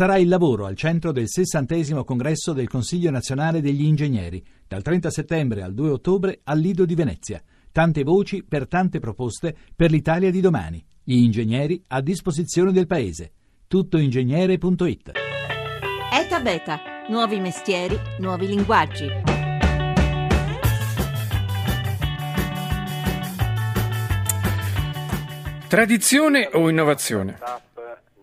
sarà il lavoro al centro del 60° congresso del Consiglio Nazionale degli Ingegneri, dal 30 settembre al 2 ottobre al Lido di Venezia. Tante voci per tante proposte per l'Italia di domani. Gli ingegneri a disposizione del paese. Tuttoingegnere.it. Eta Beta. Nuovi mestieri, nuovi linguaggi. Tradizione o innovazione?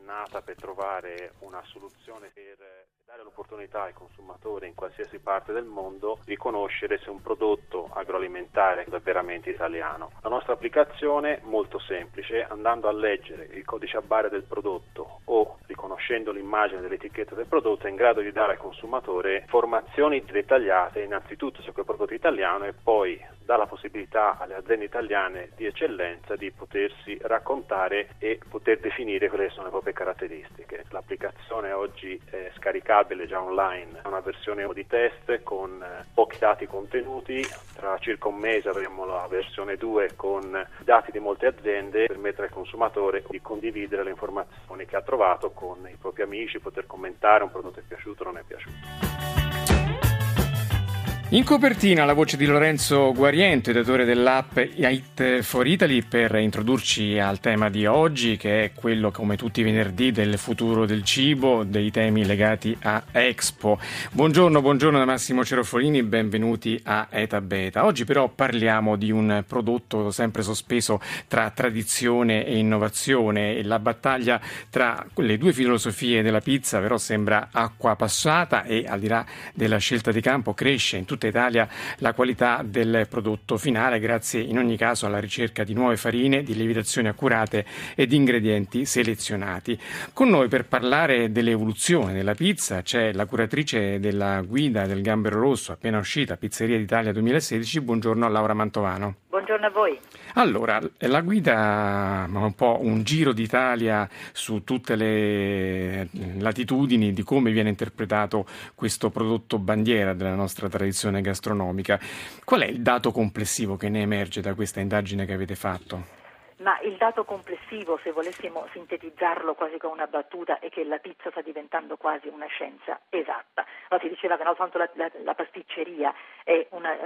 Nata per trovare una soluzione per dare l'opportunità al consumatore in qualsiasi parte del mondo di conoscere se un prodotto agroalimentare è veramente italiano. La nostra applicazione è molto semplice: andando a leggere il codice a barre del prodotto o riconoscendo l'immagine dell'etichetta del prodotto è in grado di dare al consumatore informazioni dettagliate innanzitutto su quel prodotto italiano e poi dà la possibilità alle aziende italiane di eccellenza di potersi raccontare e poter definire quelle che sono le proprie caratteristiche. L'applicazione oggi è scaricabile già online, è una versione di test con pochi dati contenuti, tra circa un mese avremo la versione 2 con dati di molte aziende, permettere al consumatore di condividere le informazioni che ha trovato con i propri amici, poter commentare un prodotto è piaciuto o non è piaciuto. In copertina la voce di Lorenzo Guariento, editore dell'app Eat for Italy, per introdurci al tema di oggi, che è quello, come tutti i venerdì, del futuro del cibo, dei temi legati a Expo. Buongiorno da Massimo Cerofolini, benvenuti a Eta Beta. Oggi però parliamo di un prodotto sempre sospeso tra tradizione e innovazione, e la battaglia tra le due filosofie della pizza però sembra acqua passata, e al di là della scelta di campo cresce in tutta Italia la qualità del prodotto finale, grazie in ogni caso alla ricerca di nuove farine, di lievitazioni accurate e di ingredienti selezionati. Con noi per parlare dell'evoluzione della pizza c'è la curatrice della guida del Gambero Rosso appena uscita, Pizzeria d'Italia 2016. Buongiorno Laura Mantovano. Buongiorno a voi. Allora, la guida, un po' un giro d'Italia su tutte le latitudini di come viene interpretato questo prodotto bandiera della nostra tradizione gastronomica. Qual è il dato complessivo che ne emerge da questa indagine che avete fatto? Ma il dato complessivo, se volessimo sintetizzarlo quasi con una battuta, è che la pizza sta diventando quasi una scienza esatta. Allora, si diceva che non soltanto la pasticceria è una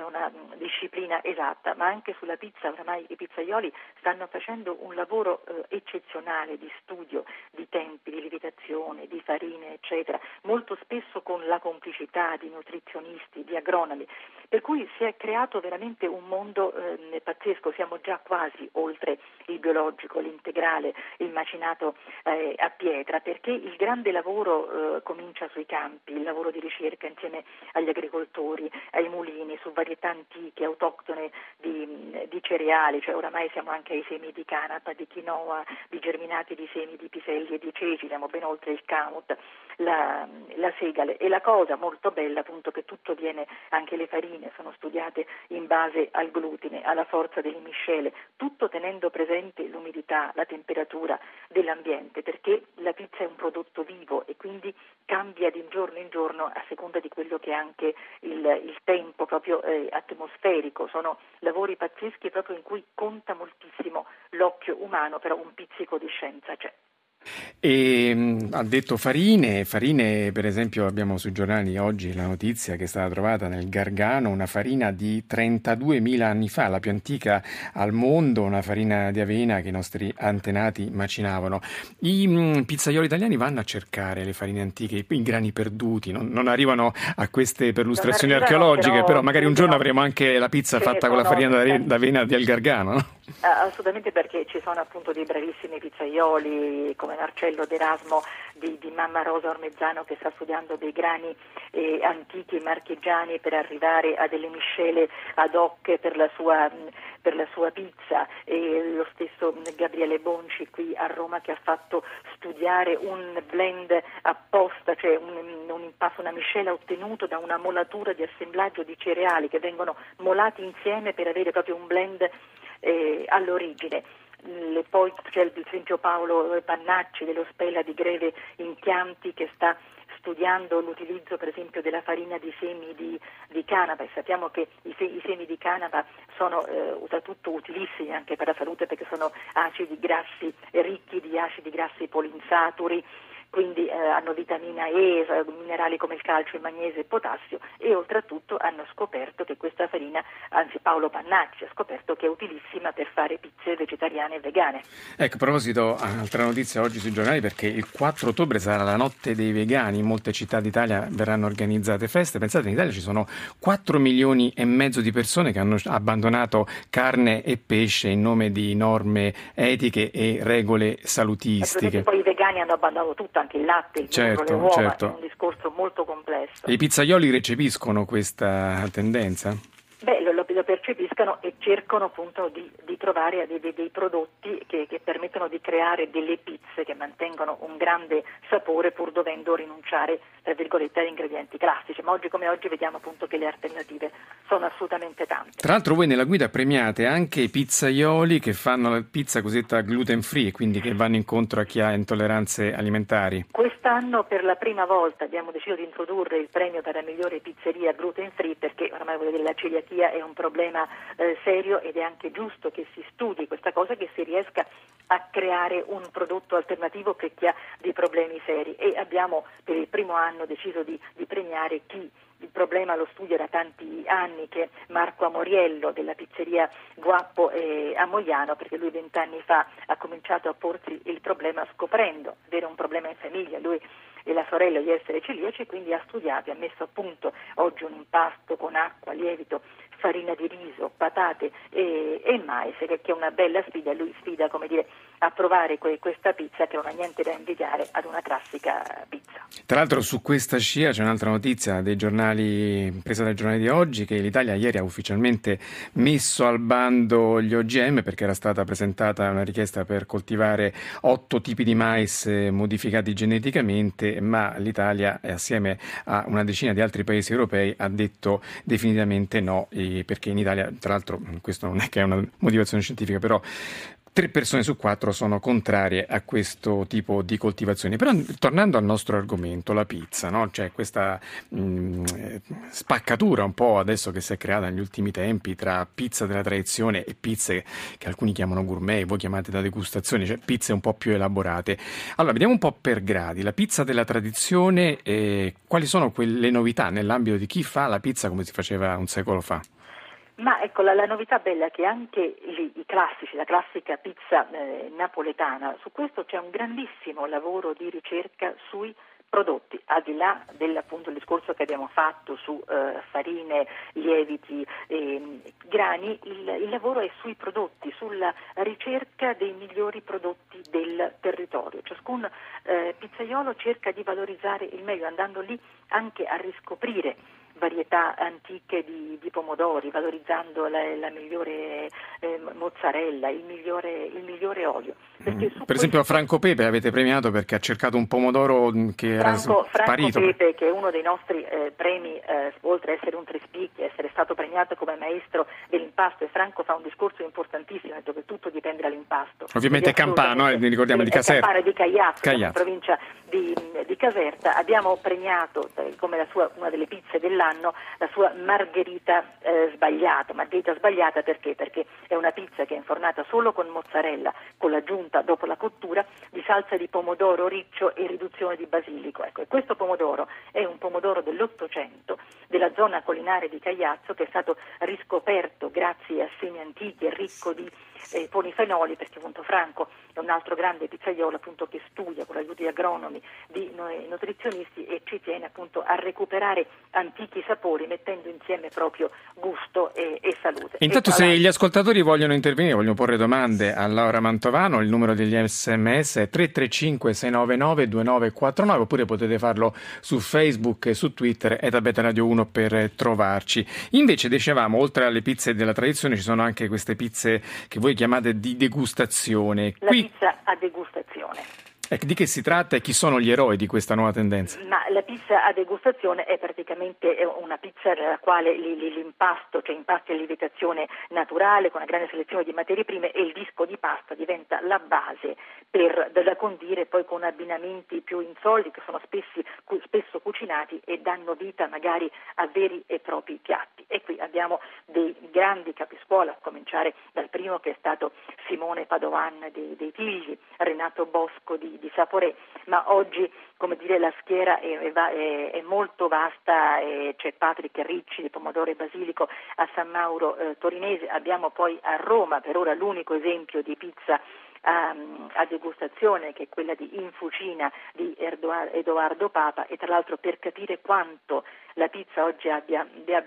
disciplina esatta, ma anche sulla pizza oramai i pizzaioli stanno facendo un lavoro eccezionale di studio, di tempi, di lievitazione, di farine, eccetera, molto spesso con la complicità di nutrizionisti, di agronomi, per cui si è creato veramente un mondo pazzesco. Siamo già quasi oltre il biologico, l'integrale, il macinato a pietra, perché il grande lavoro comincia sui campi, il lavoro di ricerca insieme agli agricoltori, ai mulini, su varietà antiche, autoctone di cereali, cioè oramai siamo anche ai semi di canapa, di quinoa, di germinati di semi di piselli e di ceci, siamo ben oltre il kamut, la segale. E la cosa molto bella appunto che tutto viene, anche le farine sono studiate in base al glutine, alla forza delle miscele, tutto tenendo presente l'umidità, la temperatura dell'ambiente, perché la pizza è un prodotto vivo e quindi cambia di giorno in giorno a seconda di quello che è anche il tempo proprio atmosferico. Sono lavori pazzeschi proprio in cui conta moltissimo l'occhio umano, però un pizzico di scienza c'è. E ha detto farine, per esempio abbiamo sui giornali oggi la notizia che è stata trovata nel Gargano una farina di 32.000 anni fa, la più antica al mondo, una farina di avena che i nostri antenati macinavano. I pizzaioli italiani vanno a cercare le farine antiche, i grani perduti, non arrivano a queste perlustrazioni archeologiche, però magari un giorno avremo anche la pizza fatta con la farina d'avena del Gargano, no? Assolutamente, perché ci sono appunto dei bravissimi pizzaioli come Marcello d'Erasmo di Mamma Rosa Ormezzano, che sta studiando dei grani antichi marchigiani per arrivare a delle miscele ad hoc per la sua pizza, e lo stesso Gabriele Bonci qui a Roma, che ha fatto studiare un blend apposta, cioè un impasto, una miscela ottenuto da una molatura di assemblaggio di cereali che vengono molati insieme per avere proprio un blend all'origine. Poi c'è il esempio Paolo Pannacci dell'ospella di Greve in Chianti, che sta studiando l'utilizzo per esempio della farina di semi di canapa, e sappiamo che i semi di canapa sono oltretutto utilissimi anche per la salute, perché sono acidi grassi, ricchi di acidi grassi polinsaturi, quindi hanno vitamina E, minerali come il calcio, il magnesio e il potassio, e oltretutto hanno scoperto che questa farina, anzi Paolo Pannacci ha scoperto che è utilissima per fare pizze vegetariane e vegane. Ecco, a proposito, altra notizia oggi sui giornali, perché il 4 ottobre sarà la notte dei vegani, in molte città d'Italia verranno organizzate feste. Pensate, in Italia ci sono 4,5 milioni di persone che hanno abbandonato carne e pesce in nome di norme etiche e regole salutistiche. Poi i vegani hanno abbandato tutto, anche il latte, il certo, burro, le uova, certo. È un discorso molto complesso. E i pizzaioli recepiscono questa tendenza? Beh, lo percepiscono e cercano appunto di trovare dei prodotti che permettono di creare delle pizze che mantengono un grande sapore pur dovendo rinunciare, tra virgolette, agli ingredienti classici. Ma oggi come oggi vediamo appunto che le alternative sono assolutamente tante. Tra l'altro voi nella guida premiate anche i pizzaioli che fanno la pizza cosiddetta gluten free e quindi che vanno incontro a chi ha intolleranze alimentari. Quest'anno per la prima volta abbiamo deciso di introdurre il premio per la migliore pizzeria gluten free, perché ormai voglio dire la celiachia è un problema serio ed è anche giusto che si studi questa cosa, che si riesca a creare un prodotto alternativo per chi ha dei problemi seri, e abbiamo per il primo anno deciso di premiare chi il problema lo studia da tanti anni, che Marco Amoriello della pizzeria Guappo a Mogliano, perché lui 20 anni fa ha cominciato a porsi il problema scoprendo di avere un problema in famiglia, lui e la sorella, di essere celiaci, quindi ha studiato e ha messo a punto oggi un impasto con acqua, lievito, farina di riso, patate e mais, che è una bella sfida. Lui sfida, come dire, a provare questa pizza che non ha niente da invidiare ad una classica pizza. Tra l'altro su questa scia c'è un'altra notizia dei giornali, presa dai giornali di oggi, che l'Italia ieri ha ufficialmente messo al bando gli OGM, perché era stata presentata una richiesta per coltivare 8 tipi di mais modificati geneticamente, ma l'Italia assieme a una decina di altri paesi europei ha detto definitivamente no, perché in Italia, tra l'altro, questo non è che è una motivazione scientifica, però 3 persone su 4 sono contrarie a questo tipo di coltivazioni. Però tornando al nostro argomento, la pizza, no? C'è questa spaccatura un po' adesso che si è creata negli ultimi tempi tra pizza della tradizione e pizze che alcuni chiamano gourmet, voi chiamate da degustazione, cioè pizze un po' più elaborate. Allora, vediamo un po' per gradi. La pizza della tradizione, quali sono quelle novità nell'ambito di chi fa la pizza come si faceva un secolo fa? Ma ecco, la novità bella è che anche lì i classici, la classica pizza napoletana, su questo c'è un grandissimo lavoro di ricerca sui prodotti, al di là dell'appunto il discorso che abbiamo fatto su farine, lieviti, grani, il lavoro è sui prodotti, sulla ricerca dei migliori prodotti del territorio. Ciascun pizzaiolo cerca di valorizzare il meglio, andando lì anche a riscoprire varietà antiche di pomodori, valorizzando la migliore mozzarella, il migliore olio. Per esempio a Franco Pepe avete premiato perché ha cercato un pomodoro che era sparito. Franco Pepe, che è uno dei nostri premi, oltre a essere un trispicchi, essere stato premiato come maestro dell'impasto, e Franco fa un discorso importantissimo, dove tutto dipende dall'impasto. Ovviamente Campano, ricordiamo, di Caserta. Campano, di Caiazzo, in provincia di Caserta. Abbiamo premiato come una delle pizze dell'anno la sua margherita sbagliata. Margherita sbagliata perché? Perché è una pizza che è infornata solo con mozzarella, con l'aggiunta dopo la cottura di salsa di pomodoro riccio e riduzione di basilico. Ecco, e questo pomodoro è un pomodoro dell'800 della zona collinare di Caiazzo, che è stato riscoperto grazie a semi antichi e ricco di polifenoli, perché appunto Franco è un altro grande pizzaiolo appunto che studia con l'aiuto di agronomi, di nutrizionisti, e ci tiene appunto a recuperare antichi sapori mettendo insieme proprio gusto e salute. Intanto se gli ascoltatori vogliono intervenire, vogliono porre domande a Laura Mantovano, il numero degli SMS è 335 699 2949, oppure potete farlo su Facebook e su Twitter Eta Beta Radio 1 per trovarci. Invece dicevamo, oltre alle pizze della tradizione ci sono anche queste pizze che voi chiamate di degustazione. Pizza a degustazione. Di che si tratta e chi sono gli eroi di questa nuova tendenza? Ma la pizza a degustazione è praticamente una pizza nella quale l'impasto, cioè impasti a lievitazione naturale con una grande selezione di materie prime, e il disco di pasta diventa la base da condire poi con abbinamenti più insoliti che sono spesso cucinati e danno vita magari a veri e propri piatti. E qui abbiamo dei grandi capiscuola, a cominciare dal primo primo che è stato Simone Padovan dei Tigli, Renato Bosco di Saporé, ma oggi, come dire, la schiera è molto vasta, c'è Patrick Ricci di Pomodoro e Basilico a San Mauro torinese, abbiamo poi a Roma per ora l'unico esempio di pizza a degustazione, che è quella di Infucina di Edoardo Papa, e tra l'altro per capire quanto la pizza oggi abbia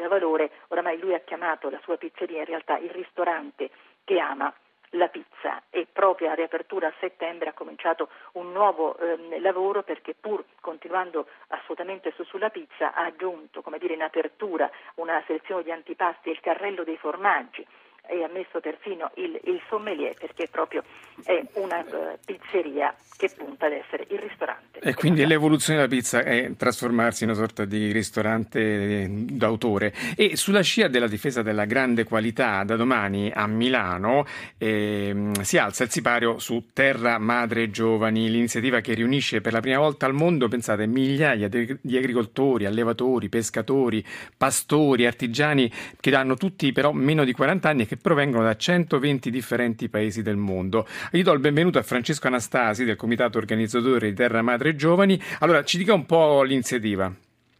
valore, oramai lui ha chiamato la sua pizzeria in realtà il ristorante che ama la pizza, e proprio a riapertura a settembre ha cominciato un nuovo lavoro, perché pur continuando assolutamente sulla pizza ha aggiunto, come dire, in apertura una selezione di antipasti e il carrello dei formaggi, e ha messo persino il sommelier, perché proprio è una pizzeria che punta ad essere il ristorante. E quindi l'evoluzione della pizza è trasformarsi in una sorta di ristorante d'autore. E sulla scia della difesa della grande qualità, da domani a Milano si alza il sipario su Terra Madre Giovani, l'iniziativa che riunisce per la prima volta al mondo, pensate, migliaia di agricoltori, allevatori, pescatori, pastori, artigiani, che hanno tutti però meno di 40 anni e che provengono da 120 differenti paesi del mondo. Gli do il benvenuto a Francesco Anastasi del comitato organizzatore di Terra Madre Giovani. Allora, ci dica un po' l'iniziativa.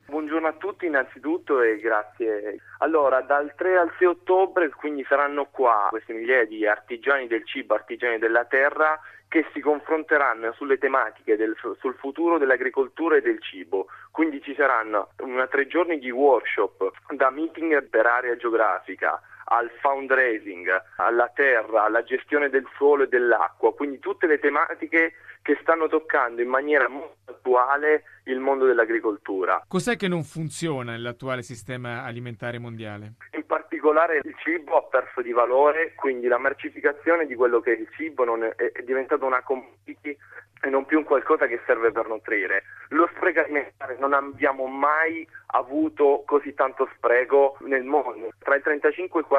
Buongiorno a tutti innanzitutto e grazie. Allora, dal 3 al 6 ottobre quindi saranno qua queste migliaia di artigiani del cibo, artigiani della terra, che si confronteranno sulle tematiche sul futuro dell'agricoltura e del cibo. Quindi ci saranno una 3 giorni di workshop, da meeting per area geografica, al fundraising, alla terra, alla gestione del suolo e dell'acqua, quindi tutte le tematiche che stanno toccando in maniera molto attuale il mondo dell'agricoltura. Cos'è che non funziona nell'attuale sistema alimentare mondiale? In particolare il cibo ha perso di valore, quindi la mercificazione di quello che è il cibo è diventato una commodity e non più un qualcosa che serve per nutrire. Lo spreco alimentare, non abbiamo mai avuto così tanto spreco nel mondo. Tra il 35 e il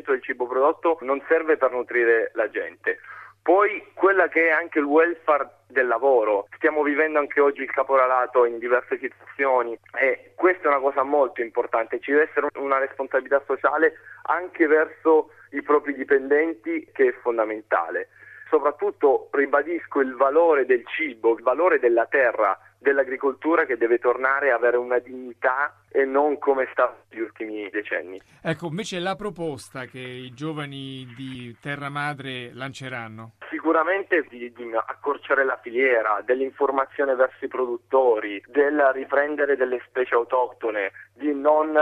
40% del cibo prodotto non serve per nutrire la gente. Poi quella che è anche il welfare del lavoro, stiamo vivendo anche oggi il caporalato in diverse situazioni, e questa è una cosa molto importante. Ci deve essere una responsabilità sociale anche verso i propri dipendenti, che è fondamentale. Soprattutto ribadisco il valore del cibo, il valore della terra, dell'agricoltura, che deve tornare a avere una dignità e non come sta negli ultimi decenni. Ecco, invece la proposta che i giovani di Terra Madre lanceranno? Sicuramente di accorciare la filiera, dell'informazione verso i produttori, del riprendere delle specie autoctone, di non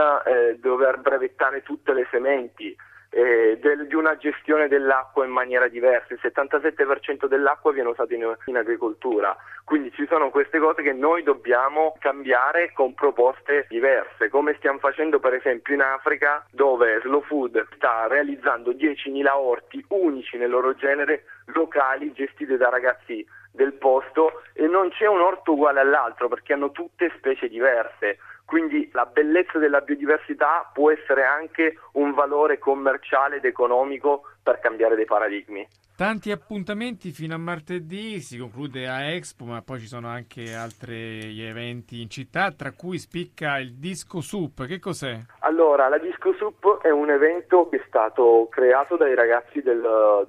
dover brevettare tutte le sementi, di una gestione dell'acqua in maniera diversa. Il 77% dell'acqua viene usato in agricoltura, quindi ci sono queste cose che noi dobbiamo cambiare con proposte diverse, come stiamo facendo per esempio in Africa, dove Slow Food sta realizzando 10.000 orti unici nel loro genere, locali, gestiti da ragazzi del posto, e non c'è un orto uguale all'altro perché hanno tutte specie diverse. Quindi la bellezza della biodiversità può essere anche un valore commerciale ed economico per cambiare dei paradigmi. Tanti appuntamenti fino a martedì, si conclude a Expo, ma poi ci sono anche altri eventi in città, tra cui spicca il Disco Soup. Che cos'è? Allora, la Disco Soup è un evento che è stato creato dai ragazzi del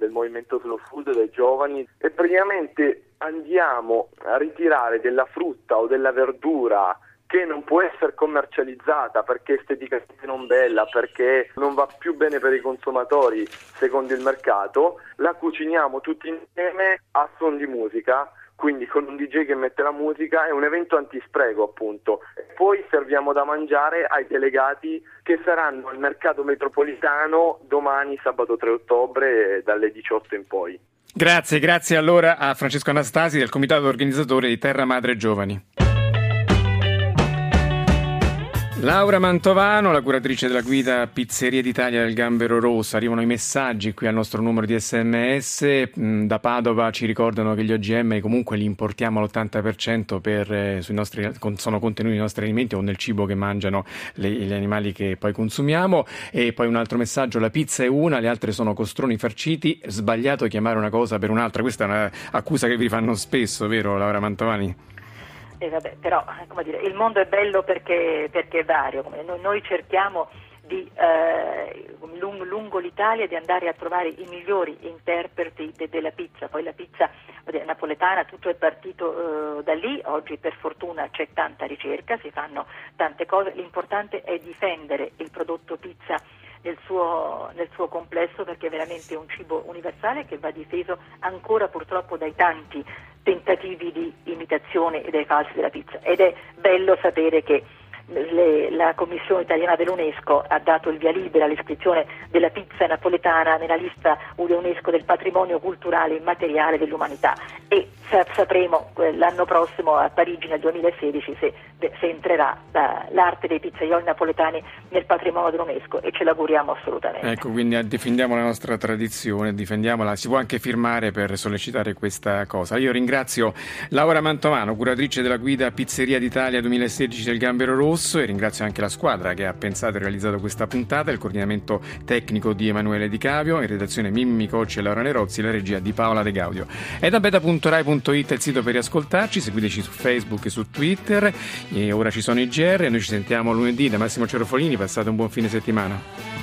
movimento Slow Food, dai giovani, e praticamente andiamo a ritirare della frutta o della verdura che non può essere commercializzata perché esteticamente non bella, perché non va più bene per i consumatori secondo il mercato, la cuciniamo tutti insieme a suon di musica, quindi con un DJ che mette la musica. È un evento antispreco, appunto. E poi serviamo da mangiare ai delegati che saranno al mercato metropolitano domani, sabato 3 ottobre, dalle 18 in poi. Grazie allora a Francesco Anastasi del comitato organizzatore di Terra Madre Giovani. Laura Mantovano, la curatrice della guida Pizzeria d'Italia del Gambero Rosso. Arrivano i messaggi qui al nostro numero di SMS. Da Padova ci ricordano che gli OGM comunque li importiamo all'80% sono contenuti nei nostri alimenti o nel cibo che mangiano gli animali che poi consumiamo. E poi un altro messaggio: la pizza è una, le altre sono costroni farciti, sbagliato chiamare una cosa per un'altra. Questa è un'accusa che vi fanno spesso, vero Laura Mantovani? Vabbè, però, come dire, il mondo è bello perché è vario. Noi cerchiamo di lungo l'Italia, di andare a trovare i migliori interpreti della pizza. Poi la pizza napoletana, tutto è partito da lì. Oggi per fortuna c'è tanta ricerca, si fanno tante cose, l'importante è difendere il prodotto pizza nel suo complesso, perché è veramente un cibo universale che va difeso ancora purtroppo dai tanti tentativi di imitazione e dai falsi della pizza. Ed è bello sapere che la Commissione italiana dell'UNESCO ha dato il via libera all'iscrizione della pizza napoletana nella lista UNESCO del patrimonio culturale immateriale dell'umanità, e sapremo l'anno prossimo a Parigi nel 2016 se entrerà l'arte dei pizzaioli napoletani nel patrimonio dell'UNESCO, e ce l'auguriamo assolutamente. Ecco, quindi difendiamo la nostra tradizione, difendiamola, si può anche firmare per sollecitare questa cosa. Io ringrazio Laura Mantovano, curatrice della guida Pizzeria d'Italia 2016 del Gambero Rosso, e ringrazio anche la squadra che ha pensato e realizzato questa puntata, il coordinamento tecnico di Emanuele Di Cavio, in redazione Mimmi Cocci e Laura Nerozzi, la regia di Paola De Gaudio. Etabeta.rai.it è il sito per riascoltarci, seguiteci su Facebook e su Twitter, e ora ci sono i GR, e noi ci sentiamo lunedì da Massimo Cerofolini. Passate un buon fine settimana.